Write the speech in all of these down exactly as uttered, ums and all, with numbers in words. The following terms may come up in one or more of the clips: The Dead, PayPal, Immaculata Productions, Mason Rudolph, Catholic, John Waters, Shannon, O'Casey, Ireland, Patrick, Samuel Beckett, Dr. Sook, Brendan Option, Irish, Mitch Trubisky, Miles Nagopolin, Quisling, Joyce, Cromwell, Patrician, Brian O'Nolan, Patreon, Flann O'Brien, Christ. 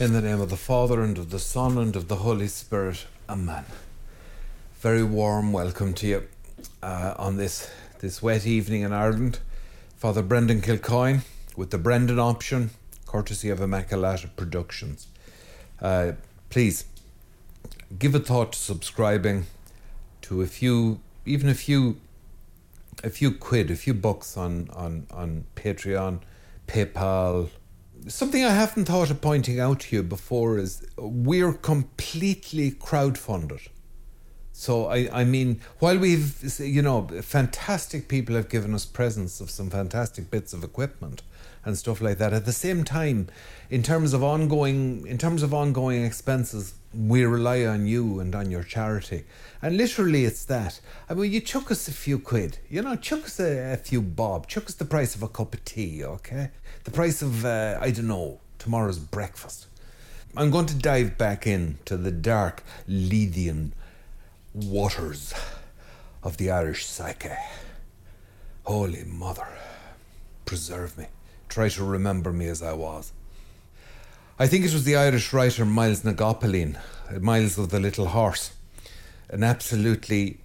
In the name of the Father, and of the Son, and of the Holy Spirit. Amen. Very warm welcome to you uh, on this, this wet evening in Ireland. Father Brendan Kilcoyne with the Brendan Option, courtesy of Immaculata Productions. Uh, please, give a thought to subscribing to a few, even a few, a few quid, a few bucks on, on, on Patreon, PayPal. Something I haven't thought of pointing out to you before is we're completely crowdfunded. So, I, I mean, while we've, you know, fantastic people have given us presents of some fantastic bits of equipment and stuff like that, at the same time, in terms of ongoing, in terms of ongoing expenses, we rely on you and on your charity. And literally it's that. I mean, you chuck us a few quid, you know, chuck us a, a few bob, chuck us the price of a cup of tea, okay? The price of, uh, I don't know, tomorrow's breakfast. I'm going to dive back into the dark Lethian waters of the Irish psyche. Holy Mother, preserve me. Try to remember me as I was. I think it was the Irish writer Miles Nagopolin, Miles of the Little Horse, an absolutely,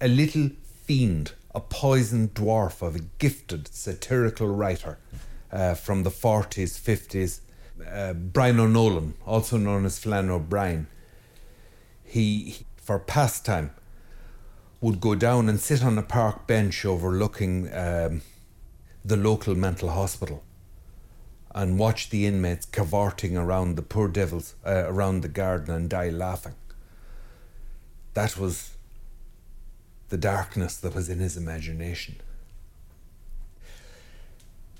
a little fiend, a poisoned dwarf of a gifted satirical writer uh, from the forties, fifties, uh, Brian O'Nolan, also known as Flann O'Brien. He, for pastime, would go down and sit on a park bench overlooking um, the local mental hospital and watch the inmates cavorting around the poor devils, uh, around the garden, and die laughing. That was the darkness that was in his imagination.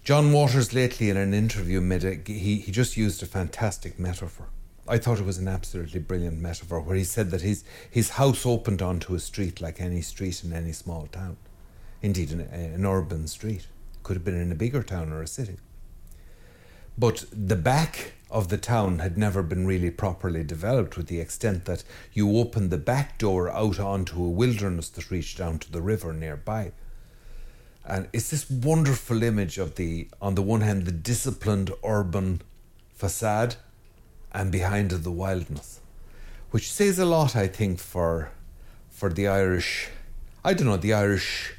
John Waters lately in an interview made a, he, he just used a fantastic metaphor. I thought it was an absolutely brilliant metaphor where he said that his, his house opened onto a street like any street in any small town. Indeed, an, an urban street. Could have been in a bigger town or a city. But the back of the town had never been really properly developed, with the extent that you opened the back door out onto a wilderness that reached down to the river nearby. And it's this wonderful image of the, on the one hand, the disciplined urban facade, and behind it the wildness, which says a lot, I think, for for the Irish, I don't know, the Irish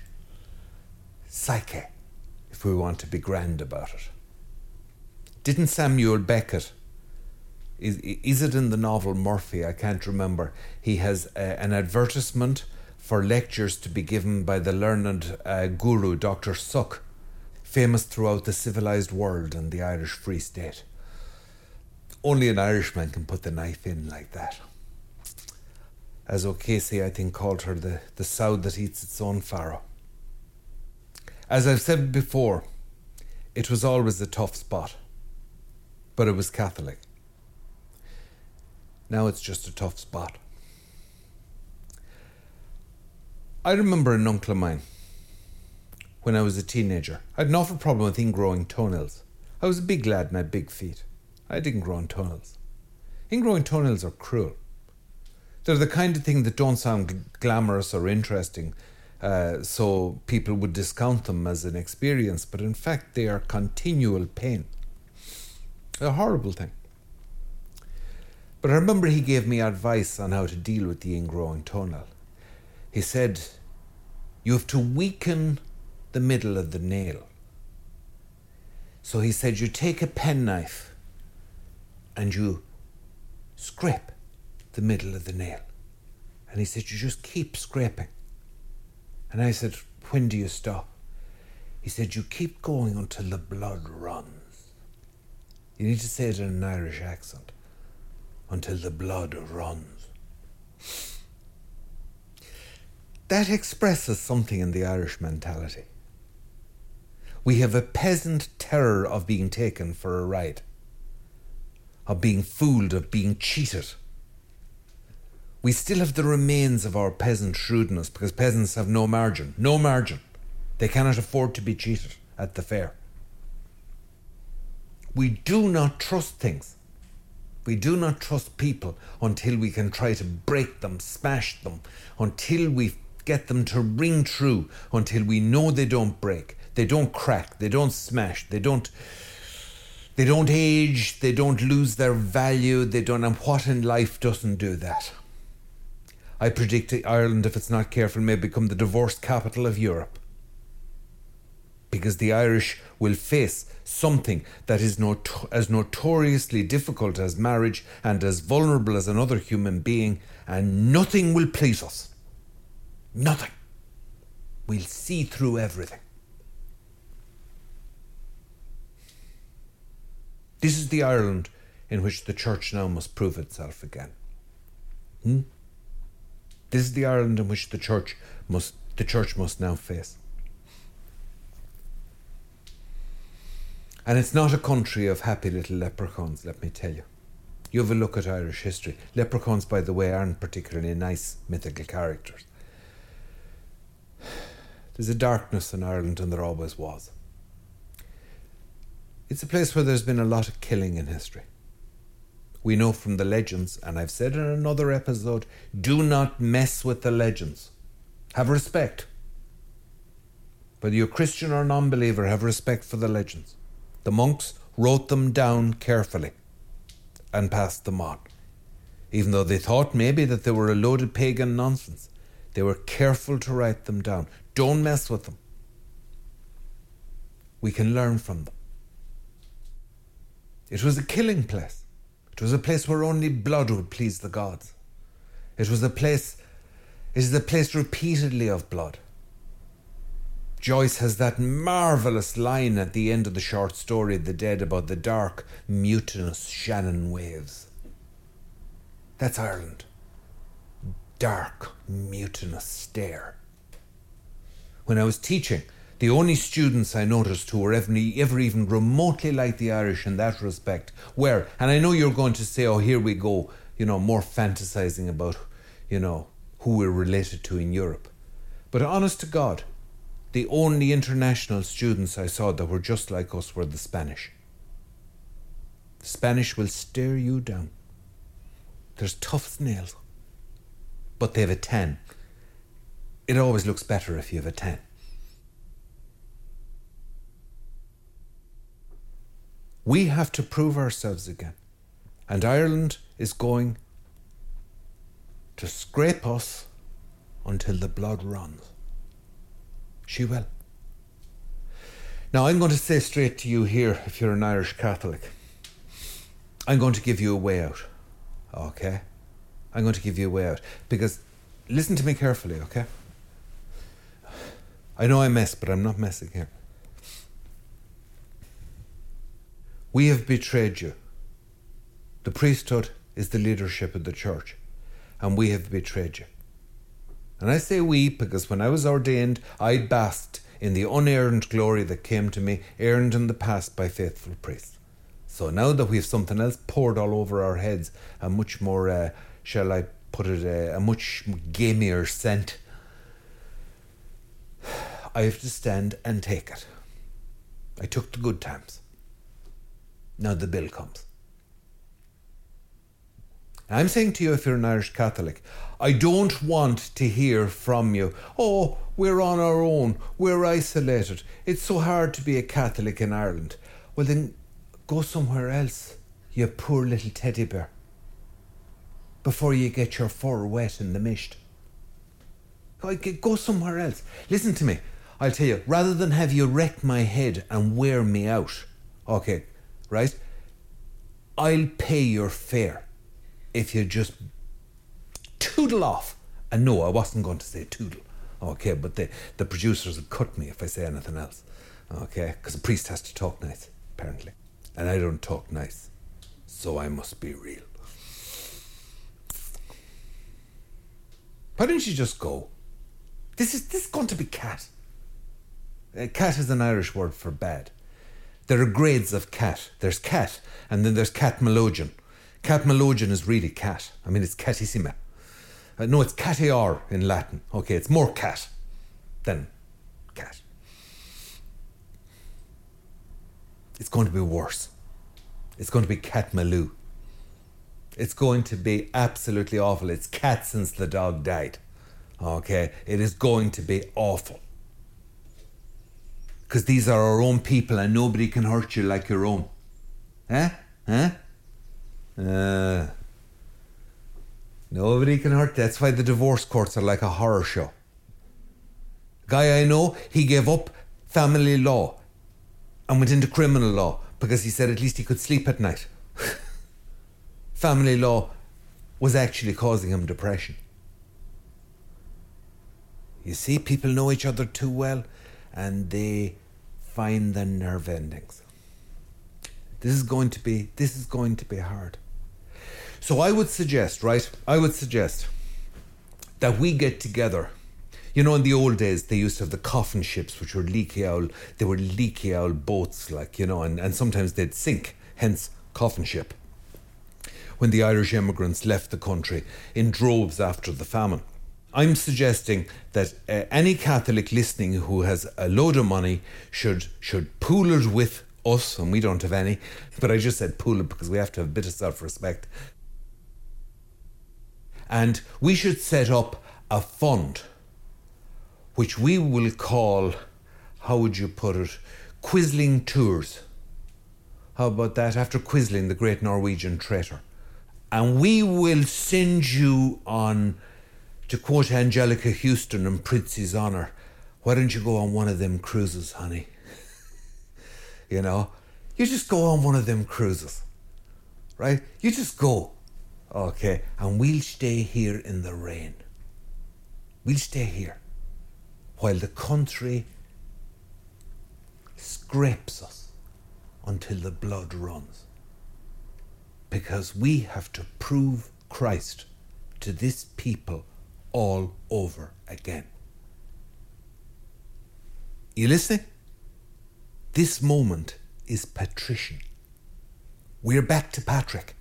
psyche, if we want to be grand about it. Didn't Samuel Beckett, is, is it in the novel Murphy, I can't remember, he has a, an advertisement for lectures to be given by the learned uh, guru, Doctor Sook, famous throughout the civilised world and the Irish Free State. Only an Irishman can put the knife in like that. As O'Casey, I think, called her, the, the sow that eats its own farrow. As I've said before, it was always a tough spot. But it was Catholic. Now it's just a tough spot. I remember an uncle of mine when I was a teenager. I had an awful problem with ingrowing toenails. I was a big lad and I had big feet. I didn't grow in toenails. Ingrowing toenails are cruel. They're the kind of thing that don't sound g- glamorous or interesting, uh, so people would discount them as an experience, but in fact they are continual pain. A horrible thing. But I remember he gave me advice on how to deal with the ingrowing toenail. He said, you have to weaken the middle of the nail. So he said, you take a penknife and you scrape the middle of the nail. And he said, you just keep scraping. And I said, when do you stop? He said, you keep going until the blood runs. You need to say it in an Irish accent. Until the blood runs. That expresses something in the Irish mentality. We have a peasant terror of being taken for a ride. Of being fooled, of being cheated. We still have the remains of our peasant shrewdness, because peasants have no margin. No margin. They cannot afford to be cheated at the fair. We do not trust things. We do not trust people until we can try to break them, smash them, until we get them to ring true, until we know they don't break, they don't crack, they don't smash, they don't They don't age, they don't lose their value, they don't, and what in life doesn't do that? I predict Ireland, if it's not careful, may become the divorce capital of Europe. Because the Irish will face something that is not as notoriously difficult as marriage and as vulnerable as another human being, and nothing will please us. Nothing. We'll see through everything. This is the Ireland in which the church now must prove itself again. Hmm? This is the Ireland in which the church must the church must now face. And it's not a country of happy little leprechauns, let me tell you. You have a look at Irish history. Leprechauns, by the way, aren't particularly nice mythical characters. There's a darkness in Ireland, and there always was. It's a place where there's been a lot of killing in history. We know from the legends, and I've said in another episode, do not mess with the legends. Have respect. Whether you're Christian or non-believer, have respect for the legends. The monks wrote them down carefully and passed them on. Even though they thought maybe that they were a load of pagan nonsense, they were careful to write them down. Don't mess with them. We can learn from them. It was a killing place. It was a place where only blood would please the gods. It was a place, it is a place repeatedly of blood. Joyce has that marvellous line at the end of the short story, The Dead, about the dark, mutinous Shannon waves. That's Ireland. Dark, mutinous stare. When I was teaching, the only students I noticed who were ever, ever even remotely like the Irish in that respect were, and I know you're going to say, oh, here we go, you know, more fantasizing about, you know, who we're related to in Europe. But honest to God, the only international students I saw that were just like us were the Spanish. The Spanish will stare you down. They're tough as nails. But they have a tan. It always looks better if you have a tan. We have to prove ourselves again. And Ireland is going to scrape us until the blood runs. She will. Now, I'm going to say straight to you here, if you're an Irish Catholic, I'm going to give you a way out, okay? I'm going to give you a way out, because listen to me carefully, okay? I know I mess, but I'm not messing here. We have betrayed you. The priesthood is the leadership of the church, and we have betrayed you. And I say we because when I was ordained, I basked in the unearned glory that came to me, earned in the past by faithful priests. So now that we have something else poured all over our heads, a much more, uh, shall I put it, uh, a much gamier scent, I have to stand and take it. I took the good times. Now the bill comes. I'm saying to you, if you're an Irish Catholic, I don't want to hear from you, oh, we're on our own, we're isolated, it's so hard to be a Catholic in Ireland. Well then, go somewhere else, you poor little teddy bear, before you get your fur wet in the mist. Go somewhere else. Listen to me, I'll tell you, rather than have you wreck my head and wear me out, okay, right, I'll pay your fare. If you just toodle off. And no, I wasn't going to say toodle. Okay, but the, the producers would cut me if I say anything else. Okay, because a priest has to talk nice, apparently. And I don't talk nice. So I must be real. Why don't you just go? This is, this is going to be cat. Uh, cat is an Irish word for bad. There are grades of cat. There's cat, and then there's catmalogian. Catmalogian is really cat. I mean, it's catissima. Uh, no, it's cateor in Latin. Okay, it's more cat than cat. It's going to be worse. It's going to be catmaloo. It's going to be absolutely awful. It's cat since the dog died. Okay, it is going to be awful. Because these are our own people and nobody can hurt you like your own. Huh? Huh? Uh, nobody can hurt. That's why the divorce courts are like a horror show. Guy I know, he gave up family law and went into criminal law because he said at least he could sleep at night. Family law was actually causing him depression. You see, people know each other too well and they find the nerve endings. This is going to be, this is going to be hard. So I would suggest, right, I would suggest that we get together. You know, in the old days, they used to have the coffin ships, which were leaky owl, they were leaky owl boats, like, you know, and, and sometimes they'd sink, hence coffin ship. When the Irish immigrants left the country in droves after the famine. I'm suggesting that uh, any Catholic listening who has a load of money should should pool it with us, and we don't have any, but I just said pool it because we have to have a bit of self-respect. And we should set up a fund which we will call, how would you put it, Quisling Tours. How about that? After Quisling, the great Norwegian traitor. And we will send you on, to quote Angelica Houston in Prince's honour, why don't you go on one of them cruises, honey? You know, you just go on one of them cruises, right? You just go, okay, and we'll stay here in the rain. We'll stay here. While the country scrapes us until the blood runs. Because we have to prove Christ to this people all over again. You listening? This moment is patrician. We're back to Patrick.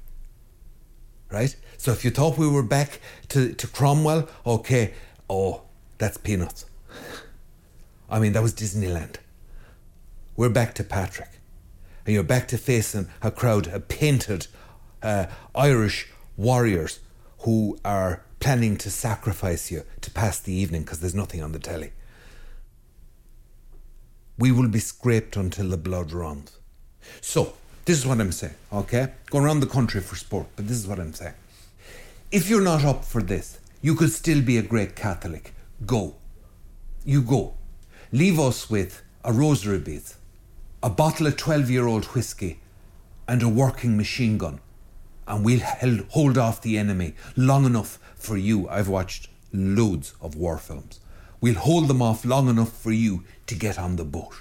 Right? So if you thought we were back to, to Cromwell, okay, oh, that's peanuts. I mean, that was Disneyland. We're back to Patrick. And you're back to facing a crowd of painted uh, Irish warriors who are planning to sacrifice you to pass the evening because there's nothing on the telly. We will be scraped until the blood runs. So, this is what I'm saying, okay? Go around the country for sport, but this is what I'm saying. If you're not up for this, you could still be a great Catholic. Go. You go. Leave us with a rosary bead, a bottle of twelve-year-old whiskey and a working machine gun, and we'll hold off the enemy long enough for you. I've watched loads of war films. We'll hold them off long enough for you to get on the boat.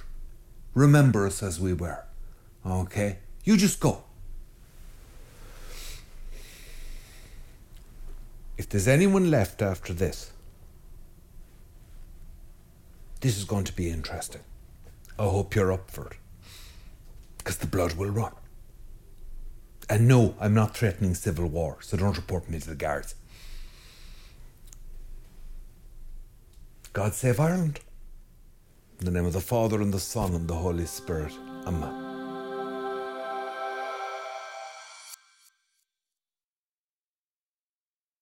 Remember us as we were. Okay? You just go. If there's anyone left after this, this is going to be interesting. I hope you're up for it. Because the blood will run. And no, I'm not threatening civil war, so don't report me to the guards. God save Ireland. In the name of the Father, and the Son, and the Holy Spirit. Amen.